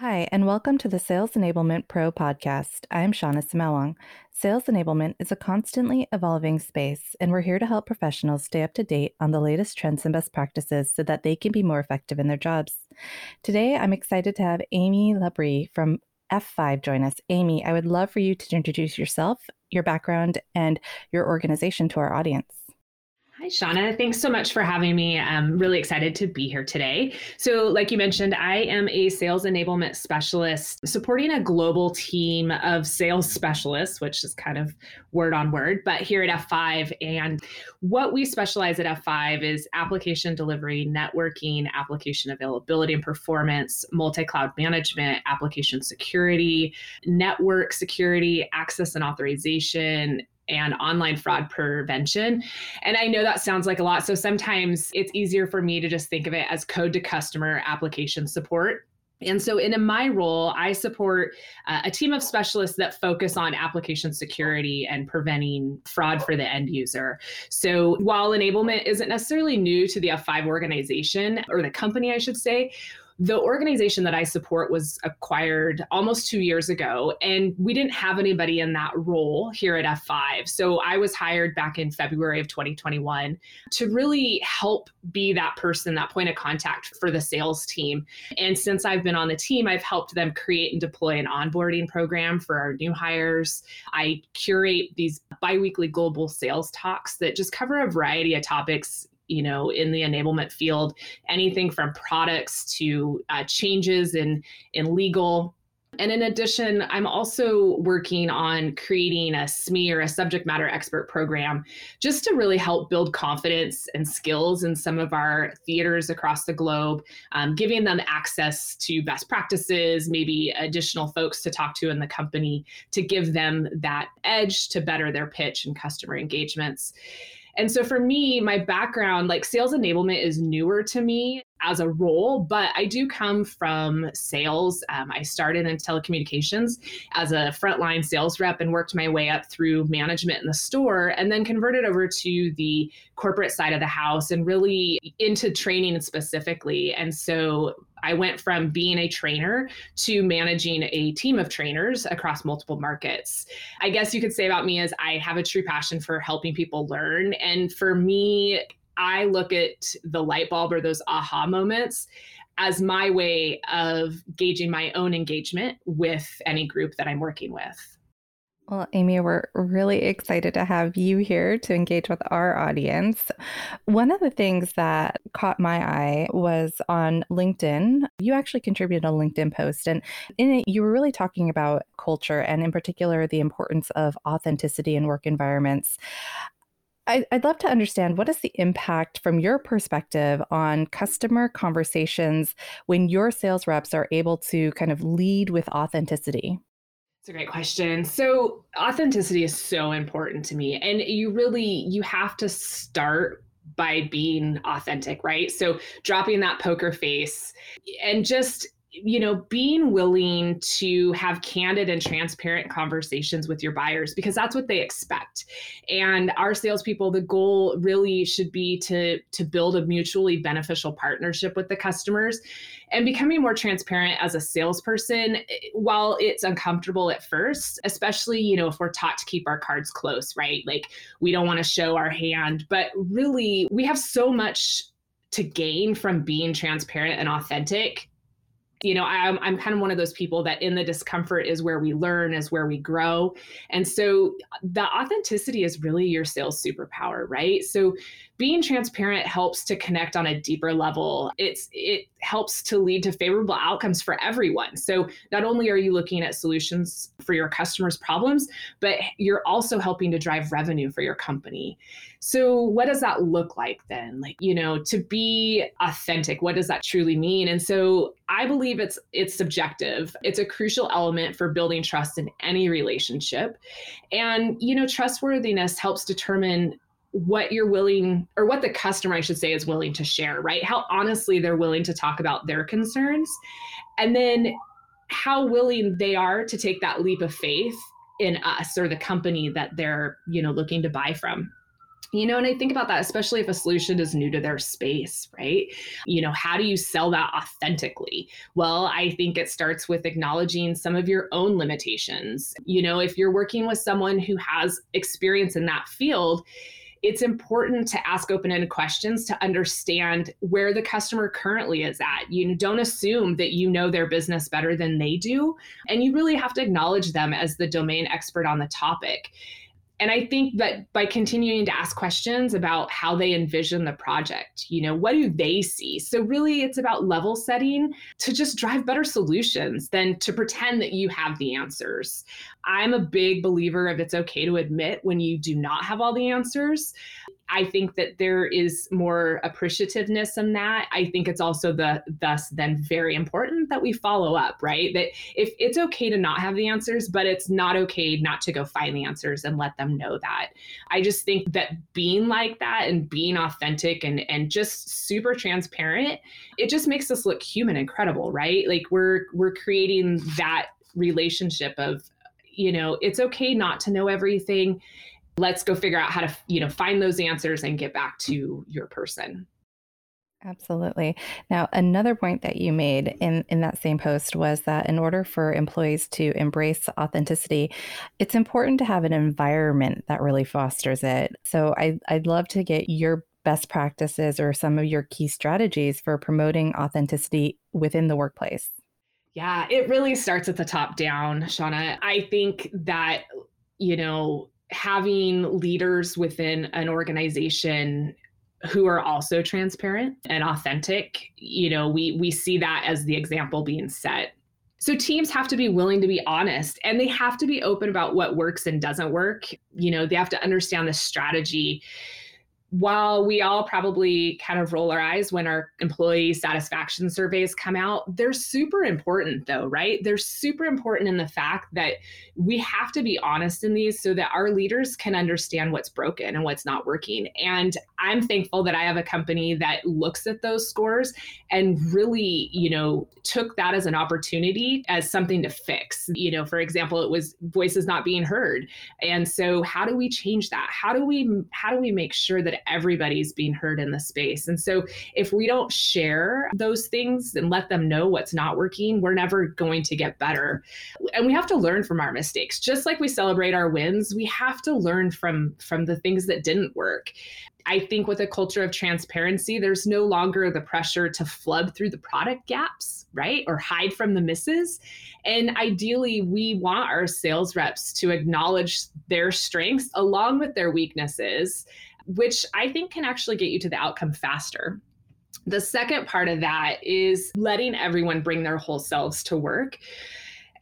Hi, and welcome to the Sales Enablement Pro podcast. I'm Shauna Simawang. Sales enablement is a constantly evolving space, and we're here to help professionals stay up to date on the latest trends and best practices so that they can be more effective in their jobs. Today, I'm excited to have Amy Labrie from F5 join us. Amy, I would love for you to introduce yourself, your background, and your organization to our audience. Hi, Shauna. Thanks so much for having me. I'm really excited to be here today. So like you mentioned, I am a sales enablement specialist supporting a global team of sales specialists, which is kind of word on word, but here at F5. And what we specialize at F5 is application delivery, networking, application availability and performance, multi-cloud management, application security, network security, access and authorization, and online fraud prevention. And I know that sounds like a lot. So sometimes it's easier for me to just think of it as code to customer application support. And so in my role, I support a team of specialists that focus on application security and preventing fraud for the end user. So while enablement isn't necessarily new to the F5 organization, or the company, I should say, the organization that I support was acquired almost 2 years ago, and we didn't have anybody in that role here at F5. So I was hired back in February of 2021 to really help be that person, that point of contact for the sales team. And since I've been on the team, I've helped them create and deploy an onboarding program for our new hires. I curate these biweekly global sales talks that just cover a variety of topics, you know, in the enablement field, anything from products to changes in legal. And in addition, I'm also working on creating a SME or a subject matter expert program just to really help build confidence and skills in some of our theaters across the globe, giving them access to best practices, maybe additional folks to talk to in the company to give them that edge to better their pitch and customer engagements. And so for me, my background, like sales enablement is newer to me as a role, but I do come from sales. I started in telecommunications as a frontline sales rep and worked my way up through management in the store and then converted over to the corporate side of the house and really into training specifically. And so I went from being a trainer to managing a team of trainers across multiple markets. I guess you could say about me is I have a true passion for helping people learn. And for me, I look at the light bulb or those aha moments as my way of gauging my own engagement with any group that I'm working with. Well, Amy, we're really excited to have you here to engage with our audience. One of the things that caught my eye was on LinkedIn. You actually contributed a LinkedIn post, and in it, you were really talking about culture and in particular, the importance of authenticity in work environments. I'd love to understand, what is the impact from your perspective on customer conversations when your sales reps are able to kind of lead with authenticity? It's a great question. So authenticity is so important to me. And you have to start by being authentic, right? So dropping that poker face and just, you know, being willing to have candid and transparent conversations with your buyers, because that's what they expect. And our salespeople, the goal really should be to build a mutually beneficial partnership with the customers. And becoming more transparent as a salesperson, while it's uncomfortable at first, especially, you know, if we're taught to keep our cards close, right? Like, we don't want to show our hand, but really, we have so much to gain from being transparent and authentic. You know, I'm kind of one of those people that in the discomfort is where we learn, is where we grow. And so the authenticity is really your sales superpower, right? So being transparent helps to connect on a deeper level. It helps to lead to favorable outcomes for everyone. So not only are you looking at solutions for your customers' problems, but you're also helping to drive revenue for your company. So what does that look like then? Like, you know, to be authentic, what does that truly mean? And so I believe it's subjective. It's a crucial element for building trust in any relationship. And, you know, trustworthiness helps determine what you're willing, or what the customer, I should say, is willing to share, right? How honestly they're willing to talk about their concerns, and then how willing they are to take that leap of faith in us or the company that they're, you know, looking to buy from. You know, and I think about that, especially if a solution is new to their space, right? You know, how do you sell that authentically? Well, I think it starts with acknowledging some of your own limitations. You know, if you're working with someone who has experience in that field, it's important to ask open-ended questions to understand where the customer currently is at. You don't assume that you know their business better than they do. And you really have to acknowledge them as the domain expert on the topic. And I think that by continuing to ask questions about how they envision the project, you know, what do they see? So really it's about level setting to just drive better solutions than to pretend that you have the answers. I'm a big believer of it's okay to admit when you do not have all the answers. I think that there is more appreciativeness in that. I think it's also thus then very important that we follow up, right? That if it's okay to not have the answers, but it's not okay not to go find the answers and let them know that. I just think that being like that and being authentic and just super transparent, it just makes us look human and credible, right? Like we're creating that relationship of, you know, it's okay not to know everything. Let's go figure out how to, you know, find those answers and get back to your person. Absolutely. Now, another point that you made in that same post was that in order for employees to embrace authenticity, it's important to have an environment that really fosters it. So I'd love to get your best practices or some of your key strategies for promoting authenticity within the workplace. Yeah, it really starts at the top down, Shauna. I think that, you know, having leaders within an organization who are also transparent and authentic, you know, we see that as the example being set. So teams have to be willing to be honest, and they have to be open about what works and doesn't work. You know, they have to understand the strategy. While we all probably kind of roll our eyes when our employee satisfaction surveys come out, they're super important though, right? They're super important in the fact that we have to be honest in these so that our leaders can understand what's broken and what's not working. And I'm thankful that I have a company that looks at those scores and really, you know, took that as an opportunity, as something to fix. You know, for example, it was voices not being heard. And so how do we change that? How do we make sure that everybody's being heard in the space? And so if we don't share those things and let them know what's not working, we're never going to get better. And we have to learn from our mistakes. Just like we celebrate our wins, we have to learn from the things that didn't work. I think with a culture of transparency, there's no longer the pressure to flub through the product gaps, right? Or hide from the misses. And ideally, we want our sales reps to acknowledge their strengths along with their weaknesses, which I think can actually get you to the outcome faster. The second part of that is letting everyone bring their whole selves to work.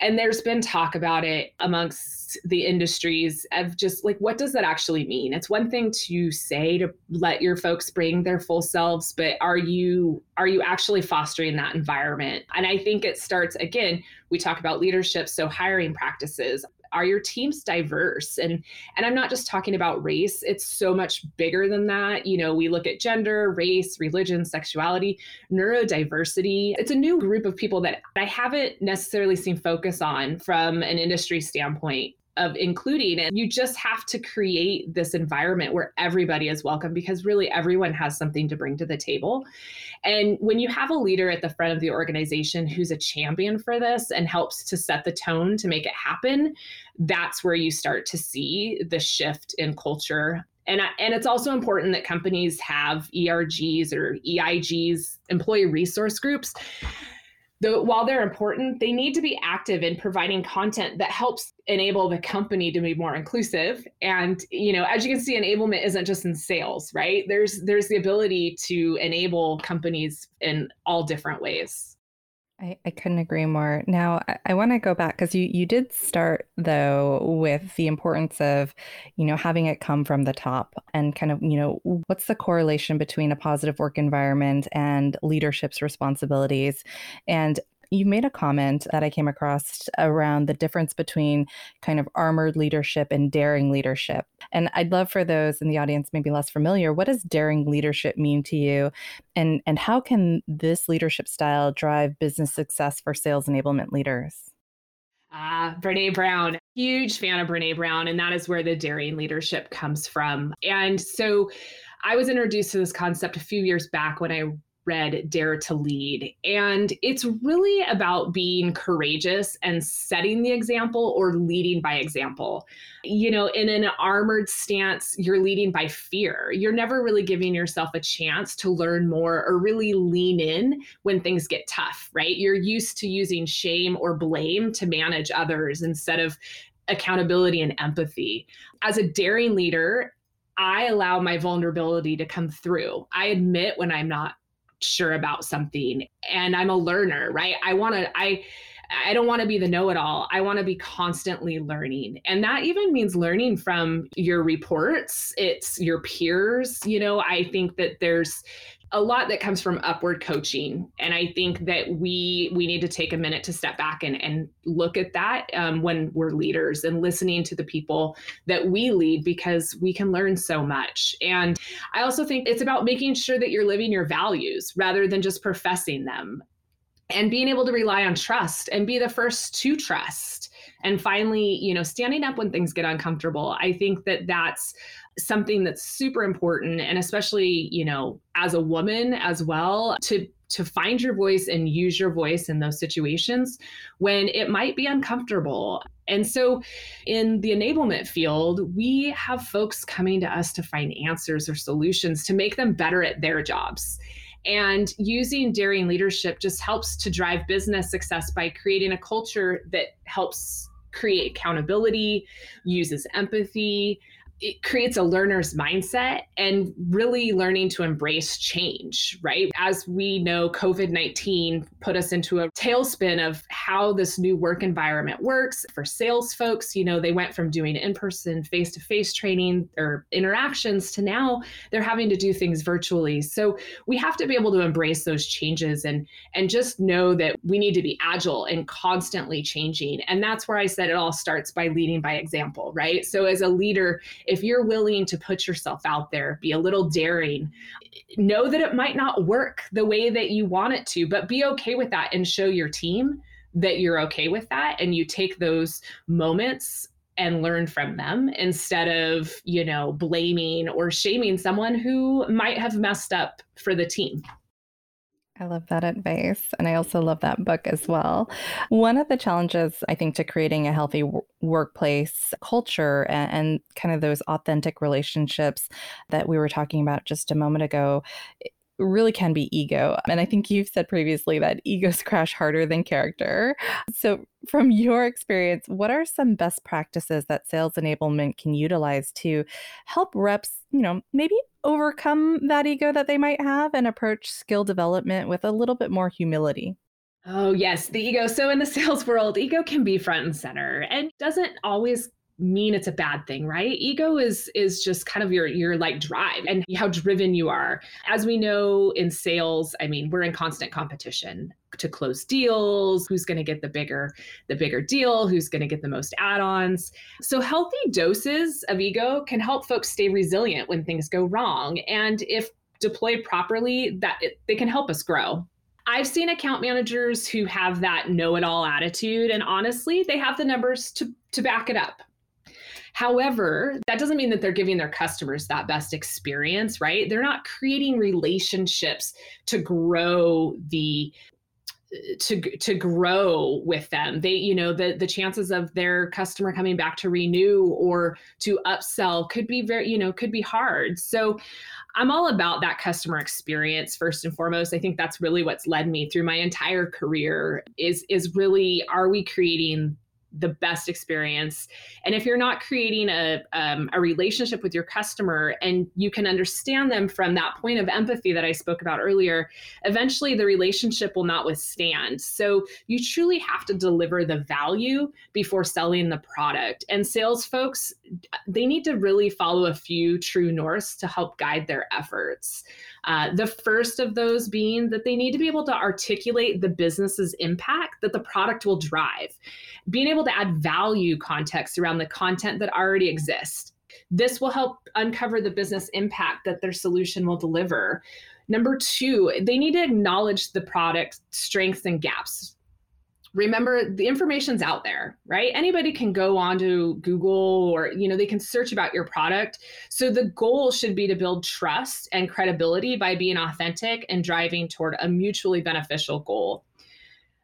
And there's been talk about it amongst the industries of just like, what does that actually mean? It's one thing to say to let your folks bring their full selves, but are you actually fostering that environment? And I think it starts, again, we talk about leadership, so hiring practices. Are your teams diverse? And I'm not just talking about race. It's so much bigger than that. You know, we look at gender, race, religion, sexuality, neurodiversity. It's a new group of people that I haven't necessarily seen focus on from an industry standpoint of including. And you just have to create this environment where everybody is welcome, because really everyone has something to bring to the table. And when you have a leader at the front of the organization who's a champion for this and helps to set the tone to make it happen, that's where you start to see the shift in culture. And it's also important that companies have ERGs or EIGs, employee resource groups. Though while they're important, they need to be active in providing content that helps enable the company to be more inclusive. And, you know, as you can see, enablement isn't just in sales, right? There's the ability to enable companies in all different ways. I couldn't agree more. Now, I want to go back because you did start, though, with the importance of, you know, having it come from the top and kind of, you know, what's the correlation between a positive work environment and leadership's responsibilities? And you made a comment that I came across around the difference between kind of armored leadership and daring leadership. And I'd love for those in the audience maybe less familiar, what does daring leadership mean to you? And how can this leadership style drive business success for sales enablement leaders? Brené Brown, huge fan of Brené Brown, and that is where the daring leadership comes from. And so I was introduced to this concept a few years back when I read Dare to Lead. And it's really about being courageous and setting the example or leading by example. You know, in an armored stance, you're leading by fear. You're never really giving yourself a chance to learn more or really lean in when things get tough, right? You're used to using shame or blame to manage others instead of accountability and empathy. As a daring leader, I allow my vulnerability to come through. I admit when I'm not sure about something, and I'm a learner, right? I don't want to be the know-it-all. I want to be constantly learning. And that even means learning from your reports. It's your peers. You know, I think that there's a lot that comes from upward coaching. And I think that we need to take a minute to step back and look at that when we're leaders and listening to the people that we lead, because we can learn so much. And I also think it's about making sure that you're living your values rather than just professing them, and being able to rely on trust and be the first to trust. And finally, you know, standing up when things get uncomfortable. I think that that's something that's super important. And especially, you know, as a woman as well, to find your voice and use your voice in those situations when it might be uncomfortable. And so in the enablement field, we have folks coming to us to find answers or solutions to make them better at their jobs. And using daring leadership just helps to drive business success by creating a culture that helps create accountability, uses empathy. It creates a learner's mindset and really learning to embrace change, right? As we know, COVID-19 put us into a tailspin of how this new work environment works. For sales folks, you know, they went from doing in-person, face-to-face training or interactions to now they're having to do things virtually. So we have to be able to embrace those changes and just know that we need to be agile and constantly changing. And that's where I said it all starts by leading by example, right? So as a leader, if you're willing to put yourself out there, be a little daring, know that it might not work the way that you want it to, but be okay with that and show your team that you're okay with that. And you take those moments and learn from them instead of, you know, blaming or shaming someone who might have messed up for the team. I love that advice. And I also love that book as well. One of the challenges, I think, to creating a healthy workplace culture and kind of those authentic relationships that we were talking about just a moment ago really can be ego. And I think you've said previously that egos crash harder than character. So from your experience, what are some best practices that sales enablement can utilize to help reps, you know, maybe overcome that ego that they might have and approach skill development with a little bit more humility? Oh, yes, the ego. So in the sales world, ego can be front and center and doesn't always mean it's a bad thing, right? Ego is just kind of your like drive and how driven you are. As we know in sales, I mean, we're in constant competition to close deals, who's going to get the bigger deal, who's going to get the most add-ons. So healthy doses of ego can help folks stay resilient when things go wrong. And if deployed properly, they can help us grow. I've seen account managers who have that know-it-all attitude, and honestly, they have the numbers to back it up. However, that doesn't mean that they're giving their customers that best experience, right? They're not creating relationships to grow grow with them. They, you know, the chances of their customer coming back to renew or to upsell could be hard. So I'm all about that customer experience first and foremost. I think that's really what's led me through my entire career is really, are we creating the best experience? And if you're not creating a relationship with your customer and you can understand them from that point of empathy that I spoke about earlier, eventually the relationship will not withstand. So you truly have to deliver the value before selling the product. And sales folks, they need to really follow a few true norths to help guide their efforts. The first of those being that they need to be able to articulate the business's impact that the product will drive, being able to add value context around the content that already exists. This will help uncover the business impact that their solution will deliver. Number two, they need to acknowledge the product strengths and gaps. remember the information's out there, right? Anybody can go onto Google or, you know, they can search about your product. So the goal should be to build trust and credibility by being authentic and driving toward a mutually beneficial goal.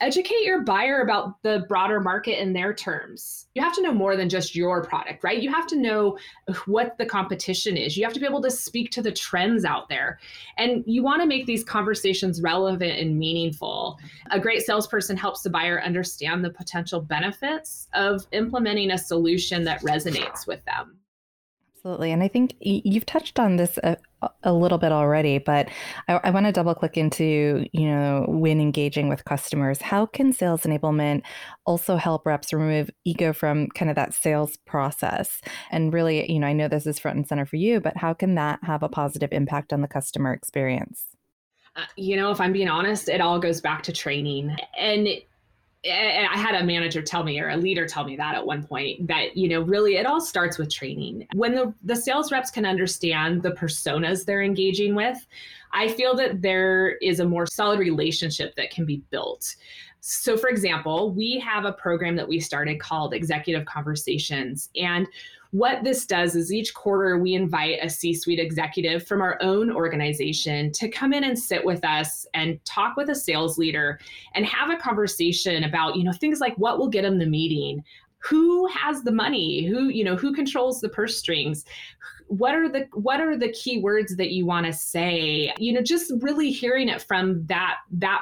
Educate your buyer about the broader market in their terms. You have to know more than just your product, right? You have to know what the competition is. You have to be able to speak to the trends out there. And you want to make these conversations relevant and meaningful. A great salesperson helps the buyer understand the potential benefits of implementing a solution that resonates with them. Absolutely. And I think you've touched on this a little bit already, but I want to double click into, you know, when engaging with customers, how can sales enablement also help reps remove ego from kind of that sales process? And really, you know, I know this is front and center for you, but how can that have a positive impact on the customer experience? You know, if I'm being honest, it all goes back to training. And I had a manager tell me, or a leader tell me that at one point, that, you know, really it all starts with training. When the sales reps can understand the personas they're engaging with, I feel that there is a more solid relationship that can be built. So for example, we have a program that we started called Executive Conversations. And what this does is each quarter we invite a C-suite executive from our own organization to come in and sit with us and talk with a sales leader and have a conversation about, you know, things like what will get them the meeting, who has the money, who, you know, who controls the purse strings, what are the key words that you want to say, you know, just really hearing it from that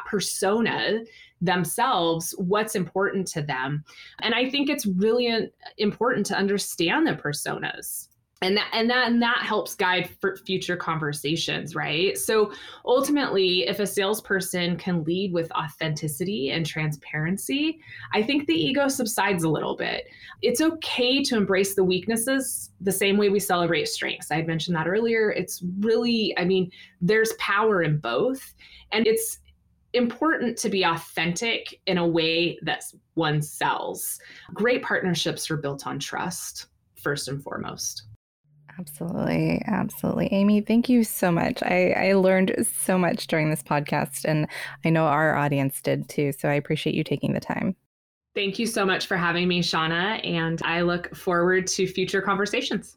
persona themselves, what's important to them. And I think it's really important to understand the personas. And that helps guide for future conversations, right? So ultimately, if a salesperson can lead with authenticity and transparency, I think the ego subsides a little bit. It's okay to embrace the weaknesses the same way we celebrate strengths. I had mentioned that earlier. It's really, I mean, there's power in both. And it's important to be authentic in a way that one sells. Great partnerships are built on trust, first and foremost. Absolutely. Absolutely. Amy, thank you so much. I learned so much during this podcast, and I know our audience did too. So I appreciate you taking the time. Thank you so much for having me, Shauna. And I look forward to future conversations.